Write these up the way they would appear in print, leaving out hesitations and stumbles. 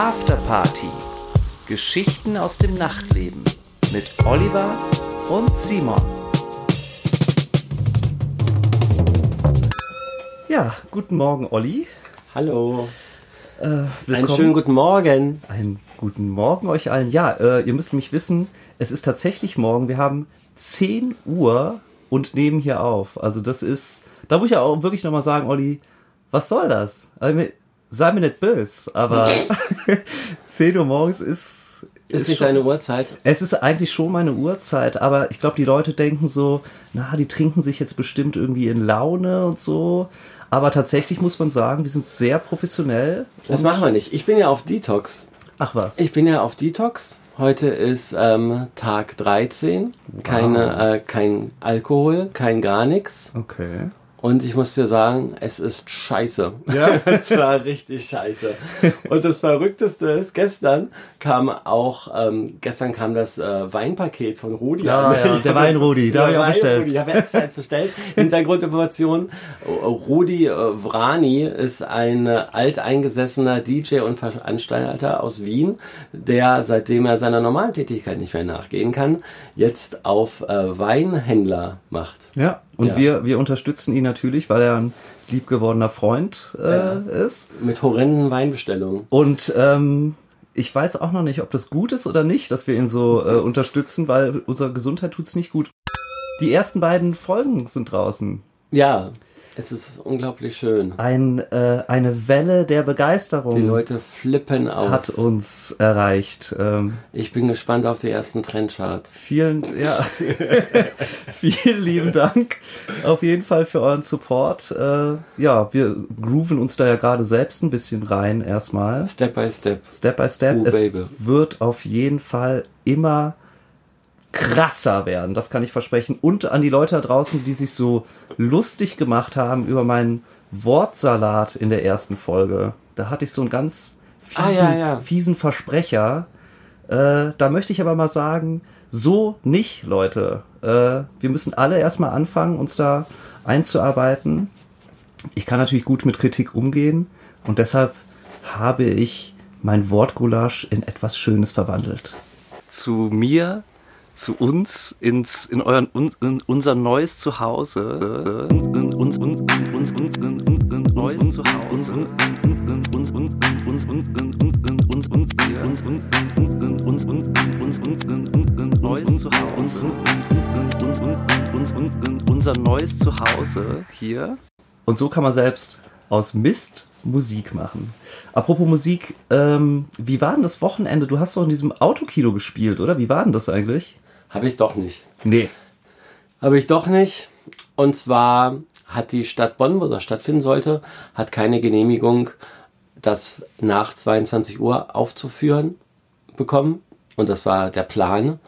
After Party – Geschichten aus dem Nachtleben mit Oliver und Simon. Ja, guten Morgen, Olli. Hallo. Einen schönen guten Morgen. Einen guten Morgen euch allen. Ja, ihr müsst nämlich wissen, es ist tatsächlich morgen. Wir haben 10 Uhr und nehmen hier auf. Also das ist, da muss ich ja auch wirklich nochmal sagen, Olli, was soll das? Also, sei mir nicht böse, aber 10 Uhr morgens ist nicht schon deine Uhrzeit. Es ist eigentlich schon meine Uhrzeit, aber ich glaube, die Leute denken so, na, die trinken sich jetzt bestimmt irgendwie in Laune und so. Aber tatsächlich muss man sagen, wir sind sehr professionell. Das machen wir nicht. Ich bin ja auf Detox. Ach was. Ich bin ja auf Detox. Heute ist Tag 13. Wow. Kein Alkohol, kein gar nichts. Okay. Und ich muss dir sagen, es ist scheiße. Ja, es war richtig scheiße. Und das Verrückteste ist, gestern kam das Weinpaket von Rudi. Ja, ja, der Wein-Rudi, da habe ich auch bestellt. Rudi, habe ich extra jetzt bestellt. Hintergrundinformation, Rudi Vrani ist ein alteingesessener DJ und Veranstalter aus Wien, der, seitdem er seiner normalen Tätigkeit nicht mehr nachgehen kann, jetzt auf Weinhändler macht. Ja. Und wir unterstützen ihn natürlich, weil er ein liebgewordener Freund ist. Mit horrenden Weinbestellungen. Und ich weiß auch noch nicht, ob das gut ist oder nicht, dass wir ihn so unterstützen, weil unserer Gesundheit tut's nicht gut. Die ersten beiden Folgen sind draußen. Ja, es ist unglaublich schön. Eine Welle der Begeisterung. Die Leute flippen aus. Hat uns erreicht. Ich bin gespannt auf die ersten Trendcharts. Vielen lieben Dank auf jeden Fall für euren Support. Ja, wir grooven uns da ja gerade selbst ein bisschen rein erstmal. Step by Step. Step by Step. Es wird auf jeden Fall immer krasser werden, das kann ich versprechen. Und an die Leute da draußen, die sich so lustig gemacht haben über meinen Wortsalat in der ersten Folge. Da hatte ich so einen ganz fiesen Versprecher. Da möchte ich aber mal sagen, so nicht, Leute. Wir müssen alle erstmal anfangen, uns da einzuarbeiten. Ich kann natürlich gut mit Kritik umgehen und deshalb habe ich mein Wortgulasch in etwas Schönes verwandelt. Zu uns, in unser neues Zuhause, unser neues Zuhause hier. Und so kann man selbst aus Mist Musik machen. Apropos Musik, wie war denn das Wochenende? Du hast doch in diesem Autokino gespielt, oder? Wie war denn das eigentlich? Habe ich doch nicht. Nee. Habe ich doch nicht. Und zwar hat die Stadt Bonn, wo das stattfinden sollte, hat keine Genehmigung, das nach 22 Uhr aufzuführen bekommen. Und das war der Plan.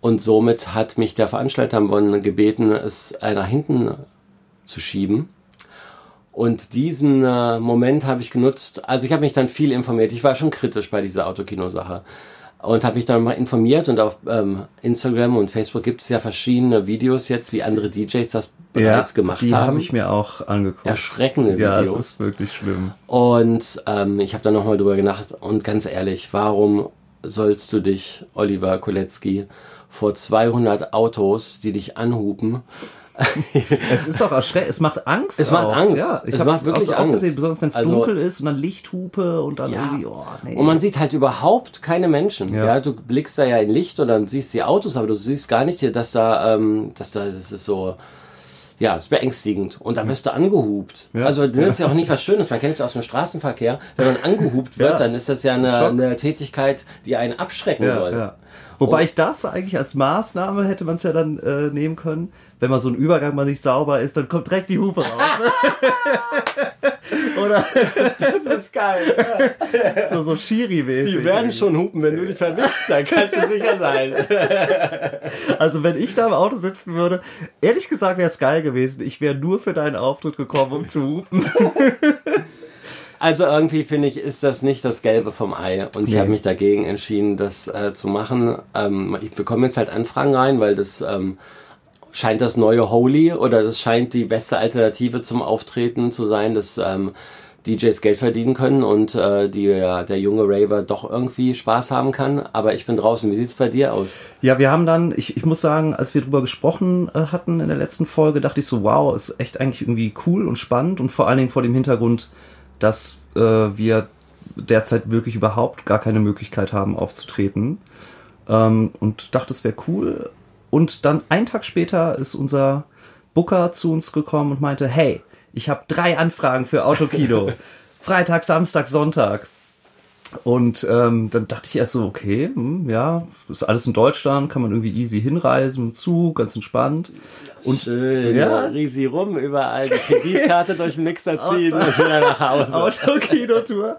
Und somit hat mich der Veranstalter in Bonn gebeten, es nach hinten zu schieben. Und diesen Moment habe ich genutzt. Also ich habe mich dann viel informiert. Ich war schon kritisch bei dieser Autokino-Sache. Und habe mich dann mal informiert und auf Instagram und Facebook gibt es ja verschiedene Videos jetzt, wie andere DJs das bereits gemacht haben. Die habe ich mir auch angeguckt. Erschreckende Videos. Ja, es ist wirklich schlimm. Und ich habe dann nochmal drüber gedacht und ganz ehrlich, warum sollst du dich, Oliver Kuletzki, vor 200 Autos, die dich anhupen, es ist auch erschreckend, es macht Angst. Es macht Angst. Ja, ich habe wirklich Angst gesehen, besonders wenn es dunkel ist und dann Lichthupe und dann irgendwie, oh nee. Und man sieht halt überhaupt keine Menschen. Ja. Ja, du blickst da ja in Licht und dann siehst die Autos, aber du siehst gar nicht, dass da, das ist so, ja, ist beängstigend. Und dann wirst du angehupt. Ja. Also das ist ja auch nicht was Schönes. Man kennt es ja aus dem Straßenverkehr. Wenn man angehupt wird, dann ist das ja eine Tätigkeit, die einen abschrecken soll. Ja. Wobei ich das eigentlich als Maßnahme, hätte man es ja dann nehmen können, wenn man so einen Übergang mal nicht sauber ist, dann kommt direkt die Hupe raus. Oder? Das ist geil. So Schiri-mäßig. Die werden schon hupen, wenn du die verwickst, dann kannst du sicher sein. Also wenn ich da im Auto sitzen würde, ehrlich gesagt wäre es geil gewesen. Ich wäre nur für deinen Auftritt gekommen, um zu hupen. Also irgendwie finde ich, ist das nicht das Gelbe vom Ei. Und ich habe mich dagegen entschieden, das zu machen. Ich bekomme jetzt halt Anfragen rein, weil das scheint das neue Holy oder das scheint die beste Alternative zum Auftreten zu sein. Das DJs Geld verdienen können und der junge Raver doch irgendwie Spaß haben kann. Aber ich bin draußen. Wie sieht's bei dir aus? Ja, wir haben dann, ich muss sagen, als wir drüber gesprochen hatten in der letzten Folge, dachte ich so, wow, ist echt eigentlich irgendwie cool und spannend und vor allen Dingen vor dem Hintergrund, dass wir derzeit wirklich überhaupt gar keine Möglichkeit haben aufzutreten. Und dachte, es wäre cool. Und dann einen Tag später ist unser Booker zu uns gekommen und meinte, hey, ich habe 3 Anfragen für Autokino. Freitag, Samstag, Sonntag. Und dann dachte ich erst so, okay, ja, ist alles in Deutschland, kann man irgendwie easy hinreisen, mit Zug, ganz entspannt. Und, schön, ja, rief sie rum, überall die Kreditkarte durch den Mixer ziehen und wieder nach Hause. Autokino-Tour.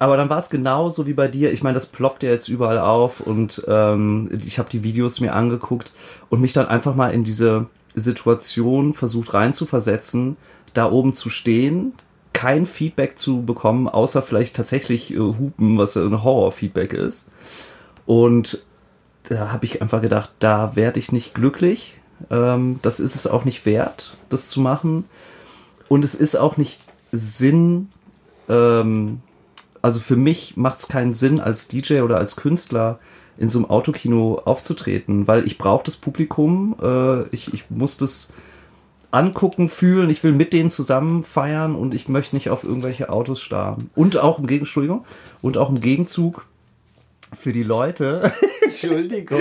Aber dann war es genauso wie bei dir. Ich meine, das ploppt ja jetzt überall auf und ich habe die Videos mir angeguckt und mich dann einfach mal in diese Situation versucht reinzuversetzen, da oben zu stehen, kein Feedback zu bekommen, außer vielleicht tatsächlich Hupen, was ein Horror-Feedback ist. Und da habe ich einfach gedacht, da werde ich nicht glücklich. Das ist es auch nicht wert, das zu machen. Und es ist auch nicht Sinn, also für mich macht es keinen Sinn, als DJ oder als Künstler in so einem Autokino aufzutreten, weil ich brauche das Publikum, ich muss das angucken, fühlen, ich will mit denen zusammen feiern und ich möchte nicht auf irgendwelche Autos starren. Und auch im Gegenzug für die Leute. Entschuldigung.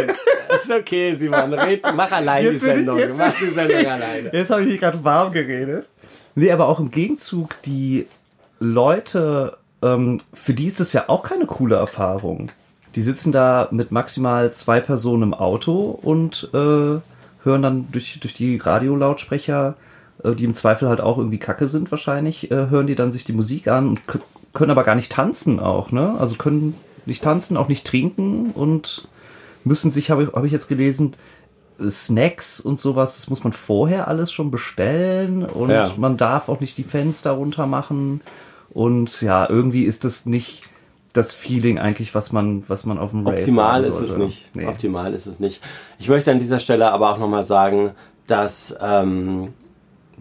Ist okay, Simon, mach allein die Sendung. Jetzt habe ich mich gerade warm geredet. Nee, aber auch im Gegenzug die Leute, für die ist das ja auch keine coole Erfahrung. Die sitzen da mit maximal 2 Personen im Auto und hören dann durch die Radiolautsprecher, die im Zweifel halt auch irgendwie kacke sind wahrscheinlich, hören die dann sich die Musik an und können aber gar nicht tanzen auch, ne? Also können nicht tanzen, auch nicht trinken und müssen sich, hab ich jetzt gelesen, Snacks und sowas, das muss man vorher alles schon bestellen und man darf auch nicht die Fenster runter machen und ja, irgendwie ist das nicht das Feeling eigentlich, was man auf dem Rave optimal ist es nicht. Nee. Optimal ist es nicht. Ich möchte an dieser Stelle aber auch nochmal sagen, dass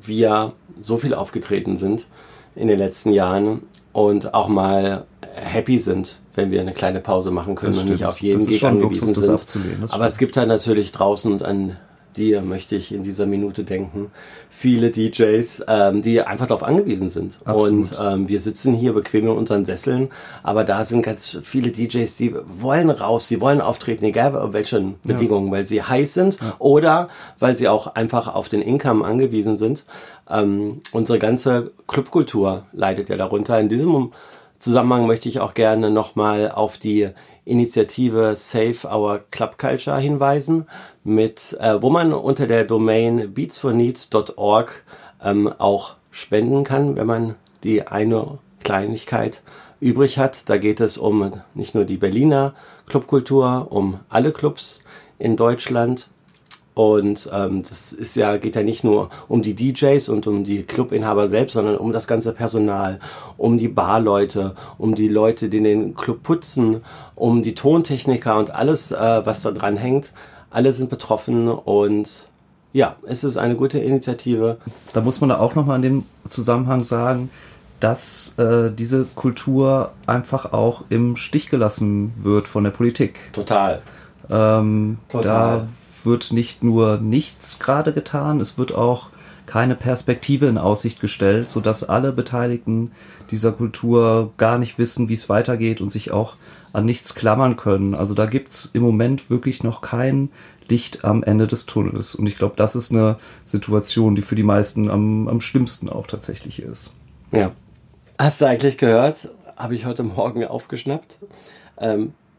wir so viel aufgetreten sind in den letzten Jahren und auch mal happy sind, wenn wir eine kleine Pause machen können und nicht auf jeden Gig angewiesen sind. Aber es gibt halt natürlich draußen und an die möchte ich in dieser Minute denken, viele DJs, die einfach darauf angewiesen sind. Absolut. Und wir sitzen hier bequem in unseren Sesseln, aber da sind ganz viele DJs, die wollen raus, die wollen auftreten, egal auf welchen Bedingungen, weil sie heiß sind oder weil sie auch einfach auf den Income angewiesen sind. Unsere ganze Clubkultur leidet ja darunter. In diesem Zusammenhang möchte ich auch gerne nochmal auf die Initiative Save Our Club Culture hinweisen, wo man unter der Domain beatsforneeds.org auch spenden kann, wenn man die eine Kleinigkeit übrig hat. Da geht es um nicht nur die Berliner Clubkultur, um alle Clubs in Deutschland. Und das ist ja, geht ja nicht nur um die DJs und um die Clubinhaber selbst, sondern um das ganze Personal, um die Barleute, um die Leute, die den Club putzen, um die Tontechniker und alles, was da dran hängt. Alle sind betroffen und ja, es ist eine gute Initiative. Da muss man da auch nochmal in dem Zusammenhang sagen, dass diese Kultur einfach auch im Stich gelassen wird von der Politik. Total. Da wird nicht nur nichts gerade getan, es wird auch keine Perspektive in Aussicht gestellt, sodass alle Beteiligten dieser Kultur gar nicht wissen, wie es weitergeht und sich auch an nichts klammern können. Also da gibt es im Moment wirklich noch kein Licht am Ende des Tunnels. Und ich glaube, das ist eine Situation, die für die meisten am schlimmsten auch tatsächlich ist. Ja. Hast du eigentlich gehört? Habe ich heute Morgen aufgeschnappt.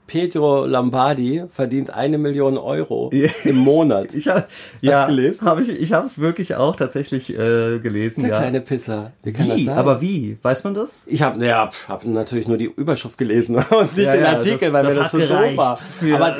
Pedro Lambardi verdient 1 Million Euro im Monat. Hast du gelesen? Ich habe es wirklich auch tatsächlich gelesen. Der kleine Pisser. Wie kann das sein? Aber wie? Weiß man das? Ich habe natürlich nur die Überschrift gelesen und nicht den Artikel, weil mir das so doof war. Aber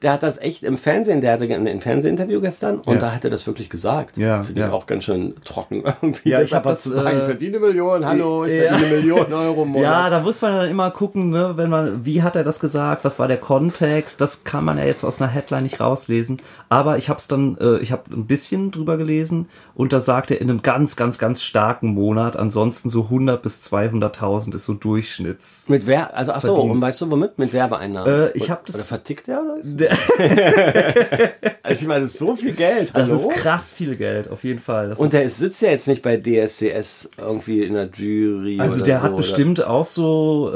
der hat das echt im Fernsehen, der hatte ein Fernsehinterview gestern und da hat er das wirklich gesagt. Ja, finde ich auch ganz schön trocken. Ich verdiene 1 Million, hallo, ich verdiene 1 Million Euro im Monat. Ja, da muss man dann immer gucken, ne, wenn man, wie hat er das gesagt? gefragt, was war der Kontext? Das kann man ja jetzt aus einer Headline nicht rauslesen. Aber ich habe es dann, ich habe ein bisschen drüber gelesen und da sagte er in einem ganz, ganz, ganz starken Monat, ansonsten so 100 bis 200.000 ist so Durchschnitts. Mit wer? Also achso, und weißt du womit? Mit Werbeeinnahmen. Ich habe das. Oder vertickt der oder? Also ich meine, das ist so viel Geld. Hallo? Das ist krass viel Geld, auf jeden Fall. Das und der sitzt ja jetzt nicht bei DSDS irgendwie in der Jury. Also oder der so, hat bestimmt oder? Auch so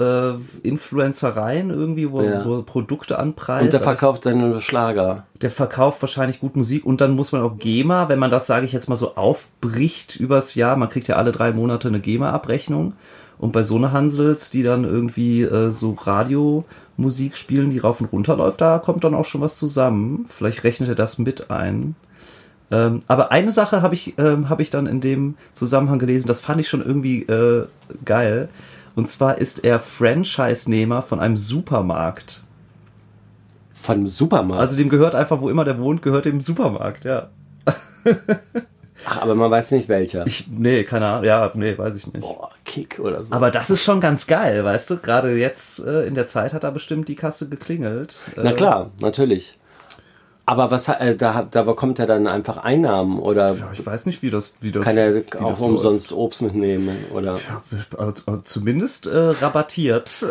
Influencereien irgendwie, wo, ja. wo Produkte anpreist. Und der verkauft seine Schlager. Der verkauft wahrscheinlich gut Musik und dann muss man auch GEMA, wenn man das, sage ich jetzt mal so, aufbricht übers Jahr. Man kriegt ja alle 3 Monate eine GEMA-Abrechnung. Und bei so einer Hansels, die dann irgendwie so Radiomusik spielen, die rauf und runter läuft, da kommt dann auch schon was zusammen. Vielleicht rechnet er das mit ein. Aber eine Sache habe ich dann in dem Zusammenhang gelesen, das fand ich schon irgendwie geil. Und zwar ist er Franchise-Nehmer von einem Supermarkt. Von einem Supermarkt? Also dem gehört einfach, wo immer der wohnt, gehört dem Supermarkt, ja. Ach, aber man weiß nicht welcher. Nee, keine Ahnung. Ja, nee, weiß ich nicht. Boah, Kick oder so. Aber das ist schon ganz geil, weißt du? Gerade jetzt in der Zeit hat da bestimmt die Kasse geklingelt. Na klar, natürlich. Aber was da bekommt er dann einfach Einnahmen oder? Ja, ich weiß nicht, wie das. Kann er auch das umsonst läuft. Obst mitnehmen oder? Ja, also zumindest rabattiert.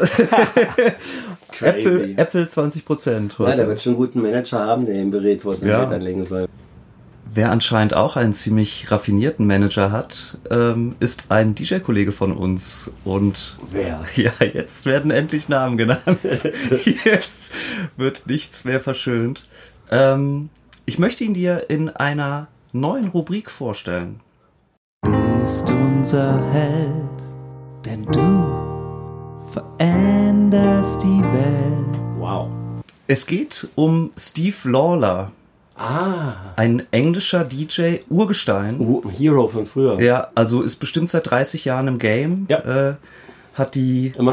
Äpfel 20%. Ja, der wird schon einen guten Manager haben, der ihm berät, wo es den Geld anlegen soll. Wer anscheinend auch einen ziemlich raffinierten Manager hat, ist ein DJ-Kollege von uns. Und wer? Ja, jetzt werden endlich Namen genannt. Jetzt wird nichts mehr verschönt. Ich möchte ihn dir in einer neuen Rubrik vorstellen. Bist unser Held, denn du veränderst die Welt. Wow. Es geht um Steve Lawler. Ah. Ein englischer DJ, Urgestein. Hero von früher. Ja, also ist bestimmt seit 30 Jahren im Game. Ja. Hat die... Immer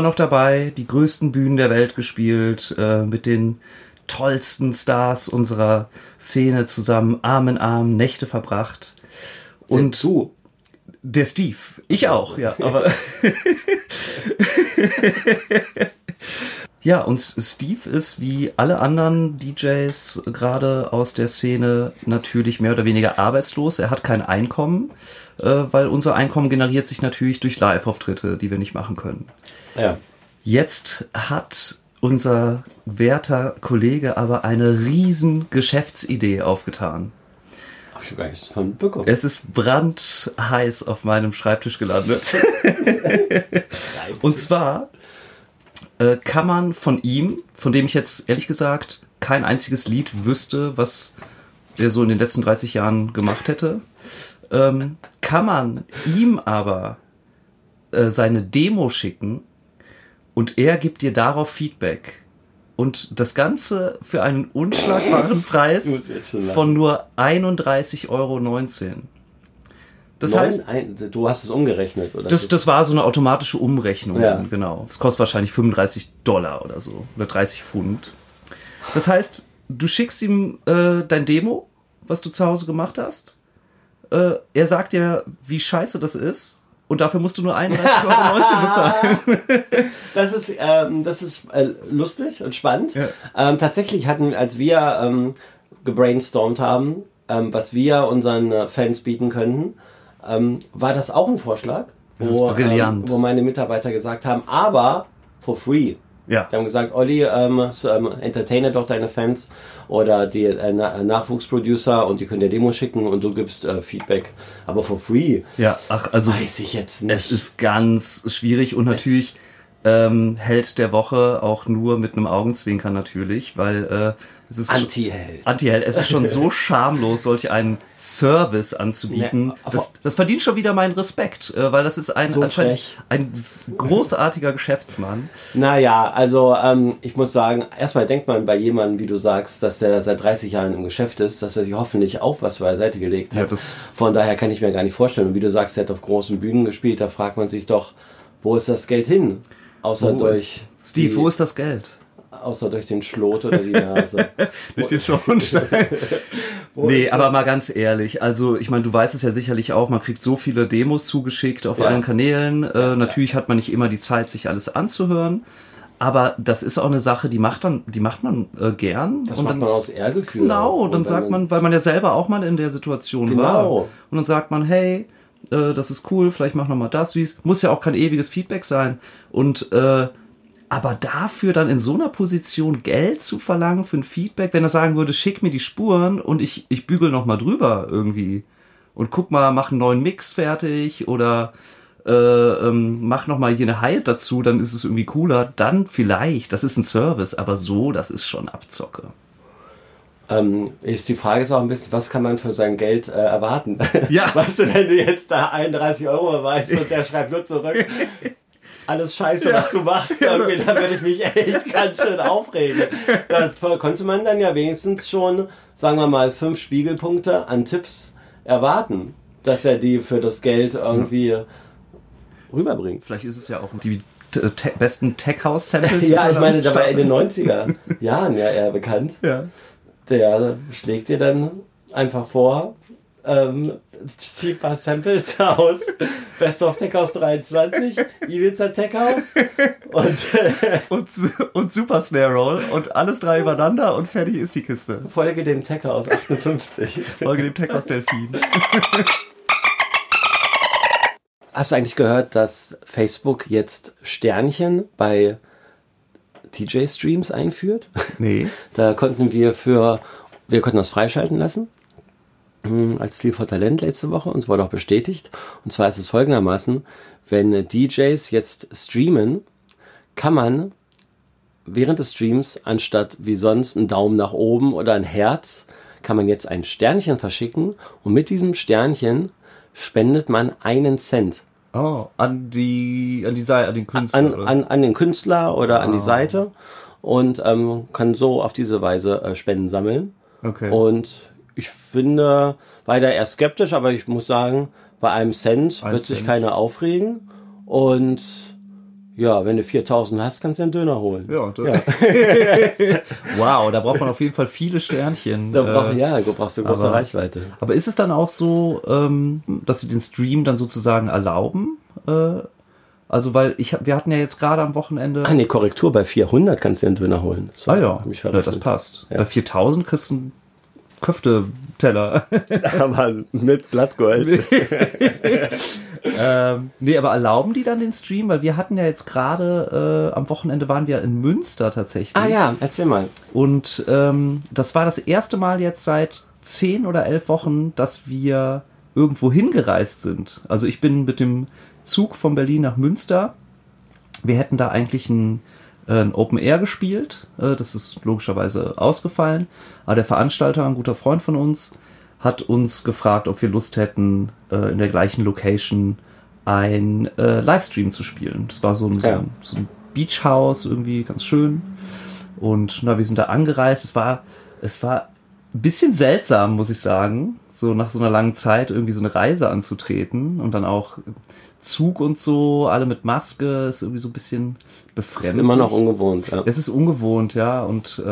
noch dabei. Die größten Bühnen der Welt gespielt. Mit den tollsten Stars unserer Szene zusammen. Arm in Arm, Nächte verbracht. Und so. Der Steve. Ich auch, ja. Aber... Ja, und Steve ist wie alle anderen DJs gerade aus der Szene natürlich mehr oder weniger arbeitslos. Er hat kein Einkommen, weil unser Einkommen generiert sich natürlich durch Live-Auftritte, die wir nicht machen können. Ja. Jetzt hat unser werter Kollege aber eine riesen Geschäftsidee aufgetan. Hab ich gar nichts von bekommen. Es ist brandheiß auf meinem Schreibtisch gelandet. Und zwar... kann man von ihm, von dem ich jetzt ehrlich gesagt kein einziges Lied wüsste, was er so in den letzten 30 Jahren gemacht hätte, kann man ihm aber seine Demo schicken und er gibt dir darauf Feedback. Und das Ganze für einen unschlagbaren Preis von nur 31,19 Euro. Das heißt, du hast es umgerechnet, oder? Das war so eine automatische Umrechnung, ja. Genau. Es kostet wahrscheinlich $35 oder so, oder 30 Pfund. Das heißt, du schickst ihm dein Demo, was du zu Hause gemacht hast. Er sagt dir, wie scheiße das ist. Und dafür musst du nur 31,19 € bezahlen. Das ist lustig und spannend. Ja. Tatsächlich hatten, als wir gebrainstormt haben, was wir unseren Fans bieten könnten, war das auch ein Vorschlag, wo meine Mitarbeiter gesagt haben, aber for free. Ja. Die haben gesagt, Olli, entertaine doch deine Fans oder die Nachwuchsproducer und die können dir Demos schicken und du gibst Feedback, aber for free. Ja, ach, also weiß ich jetzt nicht. Es ist ganz schwierig und natürlich Held der Woche auch nur mit einem Augenzwinkern natürlich, weil es ist Anti-Held. Es ist schon so schamlos, solch einen Service anzubieten. Ja, das verdient schon wieder meinen Respekt, weil das ist ein großartiger Geschäftsmann. Naja, also ich muss sagen, erstmal denkt man bei jemandem, wie du sagst, dass der seit 30 Jahren im Geschäft ist, dass er sich hoffentlich auch was beiseite gelegt hat. Ja, von daher kann ich mir gar nicht vorstellen. Und wie du sagst, er hat auf großen Bühnen gespielt, da fragt man sich doch, wo ist das Geld hin? Wo ist das Geld? Außer durch den Schlot oder die Nase. Durch den Schornstein. Nee, aber mal ganz ehrlich. Also, ich meine, du weißt es ja sicherlich auch, man kriegt so viele Demos zugeschickt auf allen Kanälen. Natürlich hat man nicht immer die Zeit, sich alles anzuhören. Aber das ist auch eine Sache, die macht man gern. Das und macht dann, man aus Ehrgefühl. Genau, und dann sagt man, weil man ja selber auch mal in der Situation war. Und dann sagt man, hey, das ist cool, vielleicht mach nochmal das, wie's. Muss ja auch kein ewiges Feedback sein. Und aber dafür dann in so einer Position Geld zu verlangen für ein Feedback, wenn er sagen würde, schick mir die Spuren und ich bügel nochmal drüber irgendwie. Und guck mal, mach einen neuen Mix fertig oder mach nochmal hier eine Hype dazu, dann ist es irgendwie cooler. Dann vielleicht, das ist ein Service, aber so, das ist schon Abzocke. Die Frage ist auch ein bisschen, was kann man für sein Geld erwarten? Ja. Weißt du, wenn du jetzt da 31 € überweist und der schreibt nur zurück, alles Scheiße, was du machst, irgendwie, dann würde ich mich echt ganz schön aufregen. Da konnte man dann ja wenigstens schon, sagen wir mal, 5 Spiegelpunkte an Tipps erwarten, dass er die für das Geld irgendwie rüberbringt. Vielleicht ist es ja auch die besten Tech-House-Samples. Ja, ich meine, dabei in den 90er Jahren ja eher bekannt. Ja. Der schlägt dir dann einfach vor, zieh ein paar Samples aus. Best of Tech House 23, Ibiza Tech House und Super Snare Roll und alles 3 übereinander und fertig ist die Kiste. Folge dem Tech House 58. Folge dem Tech House Delfin. Hast du eigentlich gehört, dass Facebook jetzt Sternchen bei TJ-Streams einführt? Nee. Da konnten wir konnten das freischalten lassen. Als Steve for Talent letzte Woche, und es wurde auch bestätigt. Und zwar ist es folgendermaßen, wenn DJs jetzt streamen, kann man während des Streams anstatt wie sonst einen Daumen nach oben oder ein Herz, kann man jetzt ein Sternchen verschicken und mit diesem Sternchen spendet man 1 Cent. Oh, an den Künstler? An den Künstler oder an die Seite und kann so auf diese Weise Spenden sammeln. Okay. Und ich finde, war da eher skeptisch, aber ich muss sagen, bei 1 Cent wird sich keiner aufregen. Und ja, wenn du 4.000 hast, kannst du einen Döner holen. Ja. Wow, da braucht man auf jeden Fall viele Sternchen. Da brauchst du große Reichweite. Aber ist es dann auch so, dass sie den Stream dann sozusagen erlauben? Also, weil wir hatten ja jetzt gerade am Wochenende... Ah, ne, Korrektur, bei 400 kannst du einen Döner holen. So, das passt. Ja. Bei 4.000 kriegst du einen Köfte-Teller. Aber mit Blattgold. Aber erlauben die dann den Stream? Weil wir hatten ja jetzt gerade, am Wochenende waren wir in Münster tatsächlich. Ah ja, erzähl mal. Und das war das erste Mal jetzt seit 10 oder 11 Wochen, dass wir irgendwo hingereist sind. Also ich bin mit dem Zug von Berlin nach Münster. Wir hätten da eigentlich ein Open Air gespielt, das ist logischerweise ausgefallen, aber der Veranstalter, ein guter Freund von uns, hat uns gefragt, ob wir Lust hätten, in der gleichen Location ein Livestream zu spielen. Das war so ein Beachhaus, irgendwie ganz schön, und wir sind da angereist, es war ein bisschen seltsam, muss ich sagen, so nach so einer langen Zeit irgendwie so eine Reise anzutreten und dann auch Zug und so, alle mit Maske, ist irgendwie so ein bisschen befremdlich. Ist immer noch ungewohnt, ja. Es ist ungewohnt, ja, und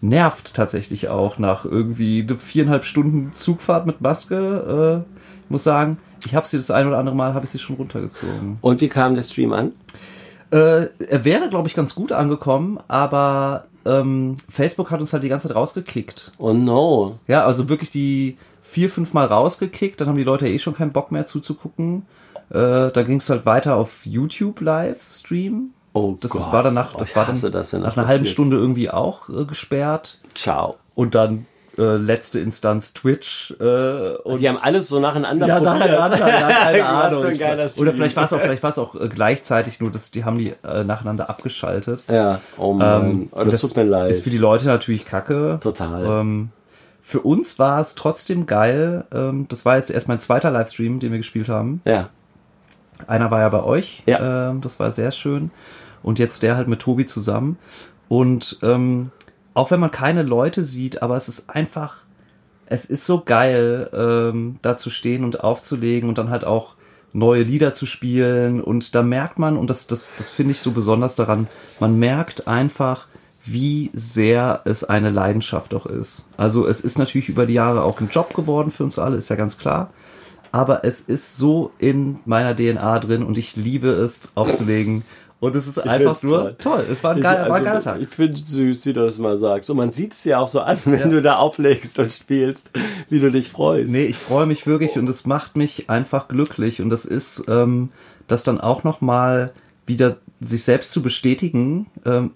nervt tatsächlich auch nach irgendwie 4,5 Stunden Zugfahrt mit Maske. Ich muss sagen, das ein oder andere Mal habe ich sie schon runtergezogen. Und wie kam der Stream an? Er wäre, glaube ich, ganz gut angekommen, aber Facebook hat uns halt die ganze Zeit rausgekickt. Oh no. Ja, also wirklich 4-5 Mal rausgekickt, dann haben die Leute schon keinen Bock mehr zuzugucken. Da ging es halt weiter auf YouTube Livestream. Oh Gott. Das war dann nach einer halben Stunde irgendwie auch gesperrt. Ciao. Und dann letzte Instanz Twitch. Und die haben alles so nacheinander probiert. Ja, keine Ahnung. Oder vielleicht war es auch gleichzeitig nur, dass die haben nacheinander abgeschaltet. Ja, oh Mann. Das tut mir leid. Ist für die Leute natürlich kacke. Total. Für uns war es trotzdem geil. Das war jetzt erst mein zweiter Livestream, den wir gespielt haben. Ja. Einer war ja bei euch, das war sehr schön, und jetzt der halt mit Tobi zusammen, und auch wenn man keine Leute sieht, aber es ist so geil, da zu stehen und aufzulegen und dann halt auch neue Lieder zu spielen, und da merkt man, und das finde ich so besonders daran, man merkt einfach, wie sehr es eine Leidenschaft auch ist. Also es ist natürlich über die Jahre auch ein Job geworden für uns alle, ist ja ganz klar. Aber es ist so in meiner DNA drin, und ich liebe es aufzulegen Und es ist einfach nur toll. Es war ein geiler Tag. Ich finde süß, wie du das mal sagst. Und man sieht es ja auch so an, wenn du da auflegst und spielst, wie du dich freust. Nee, ich freue mich wirklich und es macht mich einfach glücklich. Und das ist, das dann auch nochmal wieder sich selbst zu bestätigen,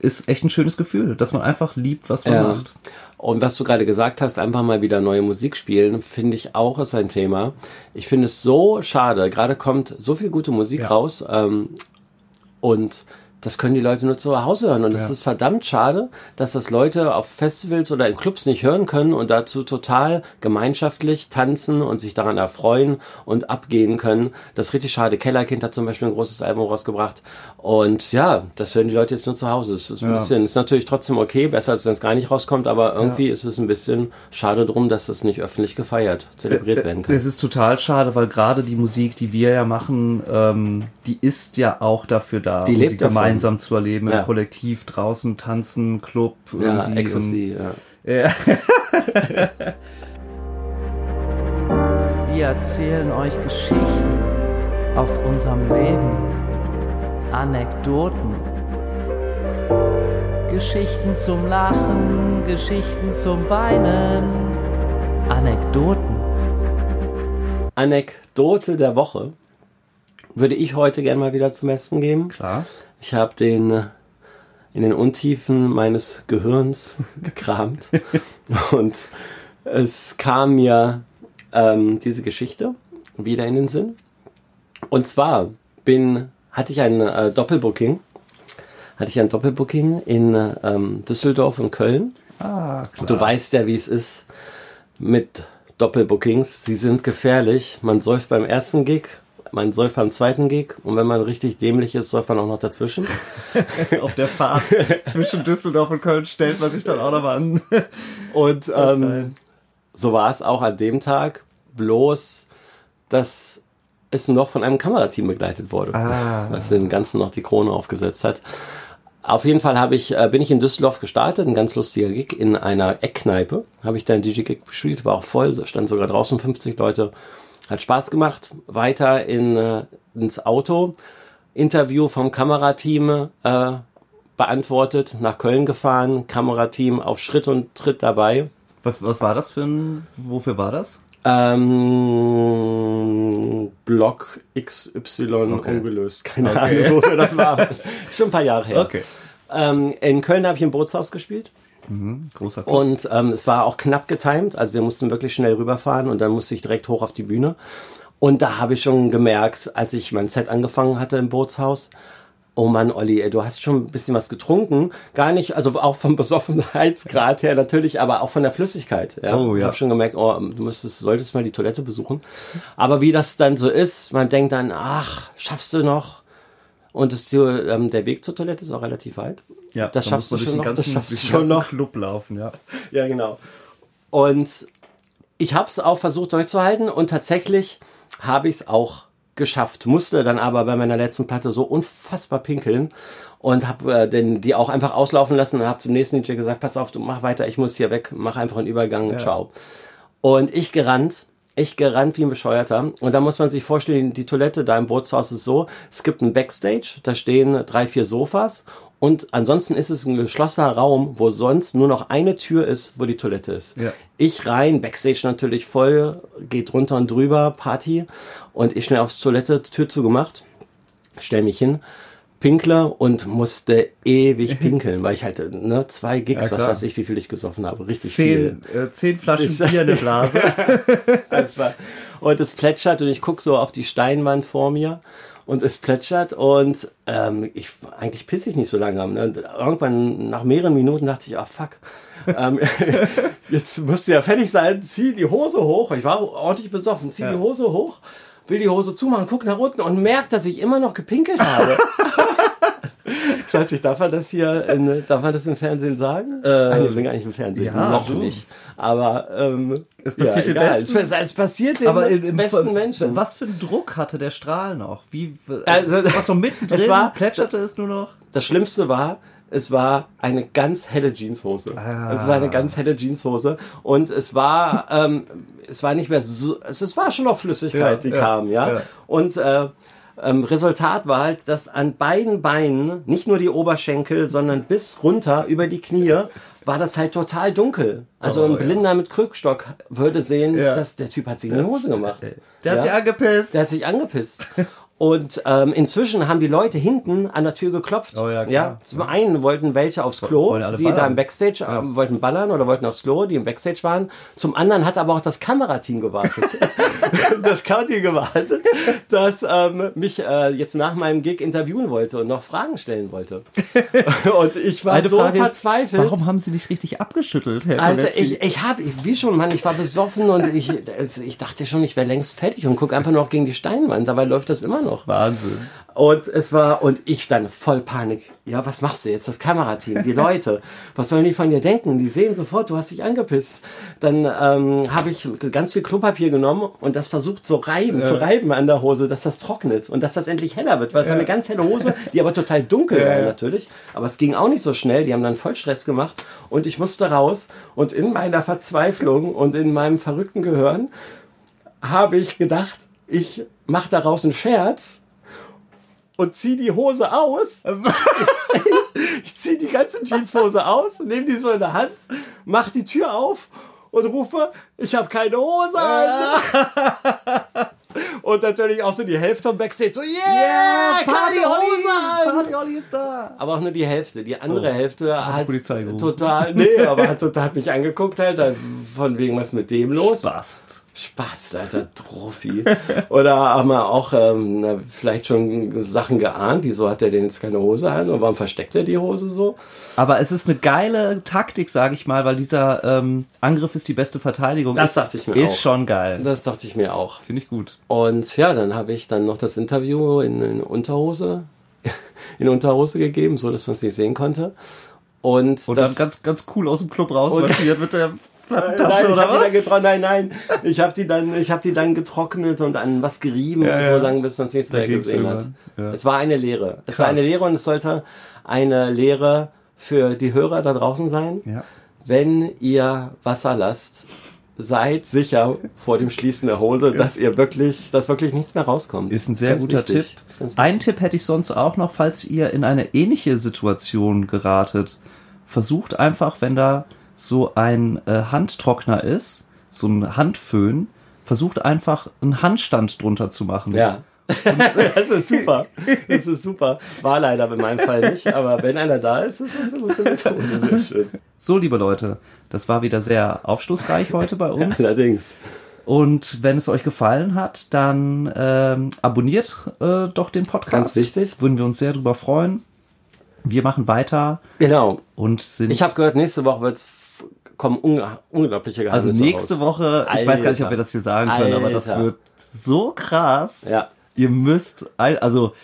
ist echt ein schönes Gefühl, dass man einfach liebt, was man macht. Und was du gerade gesagt hast, einfach mal wieder neue Musik spielen, finde ich auch ist ein Thema. Ich finde es so schade. Gerade kommt so viel gute Musik raus, und das können die Leute nur zu Hause hören. Und es ist verdammt schade, dass das Leute auf Festivals oder in Clubs nicht hören können und dazu total gemeinschaftlich tanzen und sich daran erfreuen und abgehen können. Das ist richtig schade. Kellerkind hat zum Beispiel ein großes Album rausgebracht. Und ja, das hören die Leute jetzt nur zu Hause. Es ist ein bisschen, ist natürlich trotzdem okay, besser als wenn es gar nicht rauskommt. Aber irgendwie ist es ein bisschen schade drum, dass das nicht öffentlich zelebriert werden kann. Es ist total schade, weil gerade die Musik, die wir ja machen, die ist ja auch dafür da. Die lebt davon. Gemeinsam zu erleben, im Kollektiv, draußen tanzen, Club. Ja, Ecstasy, Wir erzählen euch Geschichten aus unserem Leben, Anekdoten, Geschichten zum Lachen, Geschichten zum Weinen, Anekdoten. Anekdote der Woche würde ich heute gerne mal wieder zum Besten geben. Klar. Ich habe in den Untiefen meines Gehirns gekramt und es kam mir diese Geschichte wieder in den Sinn. Und zwar hatte ich ein Doppelbooking in Düsseldorf und Köln. Ah, klar. Du weißt ja, wie es ist mit Doppelbookings. Sie sind gefährlich. Man säuft beim ersten Gig. Man säuft beim zweiten Gig und wenn man richtig dämlich ist, säuft man auch noch dazwischen. Auf der Fahrt zwischen Düsseldorf und Köln stellt man sich dann auch nochmal an. Und so war es auch an dem Tag, bloß dass es noch von einem Kamerateam begleitet wurde, was dem Ganzen noch die Krone aufgesetzt hat. Auf jeden Fall bin ich in Düsseldorf gestartet, ein ganz lustiger Gig in einer Eckkneipe. Habe ich da einen DJ-Gig gespielt, war auch voll, stand sogar draußen 50 Leute. Hat Spaß gemacht. Weiter ins Auto. Interview vom Kamerateam beantwortet. Nach Köln gefahren. Kamerateam auf Schritt und Tritt dabei. Was war das wofür war das? Block XY ungelöst. Keine Ahnung, wofür das war. Schon ein paar Jahre her. Okay. In Köln habe ich im Bootshaus gespielt. Mhm, großer Club. Und es war auch knapp getimed, also wir mussten wirklich schnell rüberfahren und dann musste ich direkt hoch auf die Bühne. Und da habe ich schon gemerkt, als ich mein Set angefangen hatte im Bootshaus, oh Mann, Olli, ey, du hast schon ein bisschen was getrunken. Gar nicht, also auch vom Besoffenheitsgrad her natürlich, aber auch von der Flüssigkeit. Ja? Oh, ja. Ich habe schon gemerkt, du solltest mal die Toilette besuchen. Aber wie das dann so ist, man denkt dann, ach, schaffst du noch? Und der Weg zur Toilette ist auch relativ weit. Ja, das schaffst du schon noch. Das schaffst du schon noch. Club laufen, ja. Ja, genau. Und ich habe es auch versucht durchzuhalten und tatsächlich habe ich es auch geschafft. Musste dann aber bei meiner letzten Platte so unfassbar pinkeln und habe die auch einfach auslaufen lassen und habe zum nächsten DJ gesagt: Pass auf, du mach weiter, ich muss hier weg, mach einfach einen Übergang, ciao. Und ich gerannt wie ein Bescheuerter. Und da muss man sich vorstellen, die Toilette da im Bootshaus ist so, es gibt ein Backstage, da stehen 3-4 Sofas und ansonsten ist es ein geschlossener Raum, wo sonst nur noch eine Tür ist, wo die Toilette ist. Ja. Ich rein, Backstage natürlich voll, geht runter und drüber, Party und ich schnell aufs Toilette, Tür zugemacht, stell mich hin, Pinkler und musste ewig pinkeln, weil ich halt 2 Gigs, was weiß ich, wie viel ich gesoffen habe. Richtig 10, viel. 10 Flaschen Bier in der Blase. Und es plätschert und ich gucke so auf die Steinwand vor mir und es plätschert und eigentlich pisse ich nicht so lange. Ne? Irgendwann nach mehreren Minuten dachte ich, fuck. Jetzt müsste ja fertig sein, zieh die Hose hoch. Ich war ordentlich besoffen, zieh die Hose hoch. Will die Hose zumachen, guck nach unten und merkt, dass ich immer noch gepinkelt habe. Ich weiß nicht, darf man das im Fernsehen sagen? Nein, wir sind gar nicht im Fernsehen. Ja, noch nicht. Aber es passiert den Besten. Es passiert den besten Menschen. Was für einen Druck hatte der Strahl noch? Was so mittendrin plätscherte es nur noch? Das Schlimmste war, es war eine ganz helle Jeanshose. Und es war es war nicht mehr so, es war schon noch Flüssigkeit, die kam. Und Resultat war halt, dass an beiden Beinen, nicht nur die Oberschenkel, sondern bis runter über die Knie, war das halt total dunkel. Also ein Blinder mit Krückstock würde sehen, dass der Typ hat sich in die Hose gemacht. Der hat sich angepisst. Der hat sich angepisst. Und inzwischen haben die Leute hinten an der Tür geklopft. Oh, ja, ja, zum einen wollten welche aufs Klo, die ballern. Da im Backstage wollten ballern oder wollten aufs Klo, die im Backstage waren. Zum anderen hat aber auch das Kamerateam gewartet. Das Kamerateam gewartet, das mich jetzt nach meinem Gig interviewen wollte und noch Fragen stellen wollte. Und ich war so verzweifelt. Warum haben sie dich richtig abgeschüttelt? Herr Alter, ich war besoffen und ich dachte schon, ich wäre längst fertig und guck einfach nur noch gegen die Steinwand. Dabei läuft das immer noch. Wahnsinn. Und ich stand voll Panik. Ja, was machst du jetzt? Das Kamerateam, die Leute, was sollen die von dir denken? Die sehen sofort, du hast dich angepisst. Dann habe ich ganz viel Klopapier genommen und das versucht zu reiben an der Hose, dass das trocknet und dass das endlich heller wird, weil es war eine ganz helle Hose, die aber total dunkel war natürlich. Aber es ging auch nicht so schnell, die haben dann voll Stress gemacht und ich musste raus und in meiner Verzweiflung und in meinem verrückten Gehirn habe ich gedacht, ich mache daraus einen Scherz und ziehe die Hose aus. Ich ziehe die ganze Jeanshose aus, nehme die so in der Hand, mache die Tür auf und rufe, ich habe keine Hose an. Und natürlich auch so die Hälfte vom Backstage. So, yeah, Party Olli ist da. Aber auch nur die Hälfte. Die andere Hälfte hat total, hat mich angeguckt, halt, von wegen, was mit dem los? Spaß, alter Trophy. Oder haben wir auch vielleicht schon Sachen geahnt, wieso hat er denn jetzt keine Hose an und warum versteckt er die Hose so? Aber es ist eine geile Taktik, sage ich mal, weil dieser Angriff ist die beste Verteidigung. Das dachte ich mir auch. Ist schon geil. Das dachte ich mir auch. Finde ich gut. Und ja, dann habe ich dann noch das Interview in Unterhose gegeben, so dass man es nicht sehen konnte. Und dann ganz, ganz cool aus dem Club rausmarschiert mit der... Ich habe die dann getrocknet und an was gerieben so lange, bis man es nichts mehr gesehen hat. Ja. Es war eine Lehre. Es war eine Lehre und es sollte eine Lehre für die Hörer da draußen sein. Ja. Wenn ihr Wasser lasst, seid sicher vor dem Schließen der Hose, dass wirklich nichts mehr rauskommt. Ist ein sehr guter Tipp. Ein Tipp hätte ich sonst auch noch, falls ihr in eine ähnliche Situation geratet. Versucht einfach, wenn da so ein Handtrockner ist, so ein Handföhn, versucht einfach einen Handstand drunter zu machen. Ja. Und das ist super. War leider in meinem Fall nicht, aber wenn einer da ist, ist das eine gute Methode. Sehr schön. So, liebe Leute, das war wieder sehr aufschlussreich heute bei uns. Allerdings. Und wenn es euch gefallen hat, dann abonniert doch den Podcast. Ganz wichtig. Würden wir uns sehr drüber freuen. Wir machen weiter. Genau. Und sind. Ich habe gehört, nächste Woche kommen unglaubliche Geheimnisse raus. Also nächste Woche, ich weiß gar nicht, ob wir das hier sagen können, aber das wird so krass. Ja. Ihr müsst, also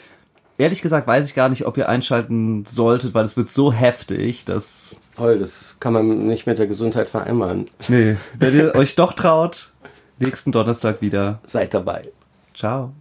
ehrlich gesagt weiß ich gar nicht, ob ihr einschalten solltet, weil es wird so heftig, dass... Voll, das kann man nicht mit der Gesundheit vereinbaren. Nee, wenn ihr euch doch traut, nächsten Donnerstag wieder. Seid dabei. Ciao.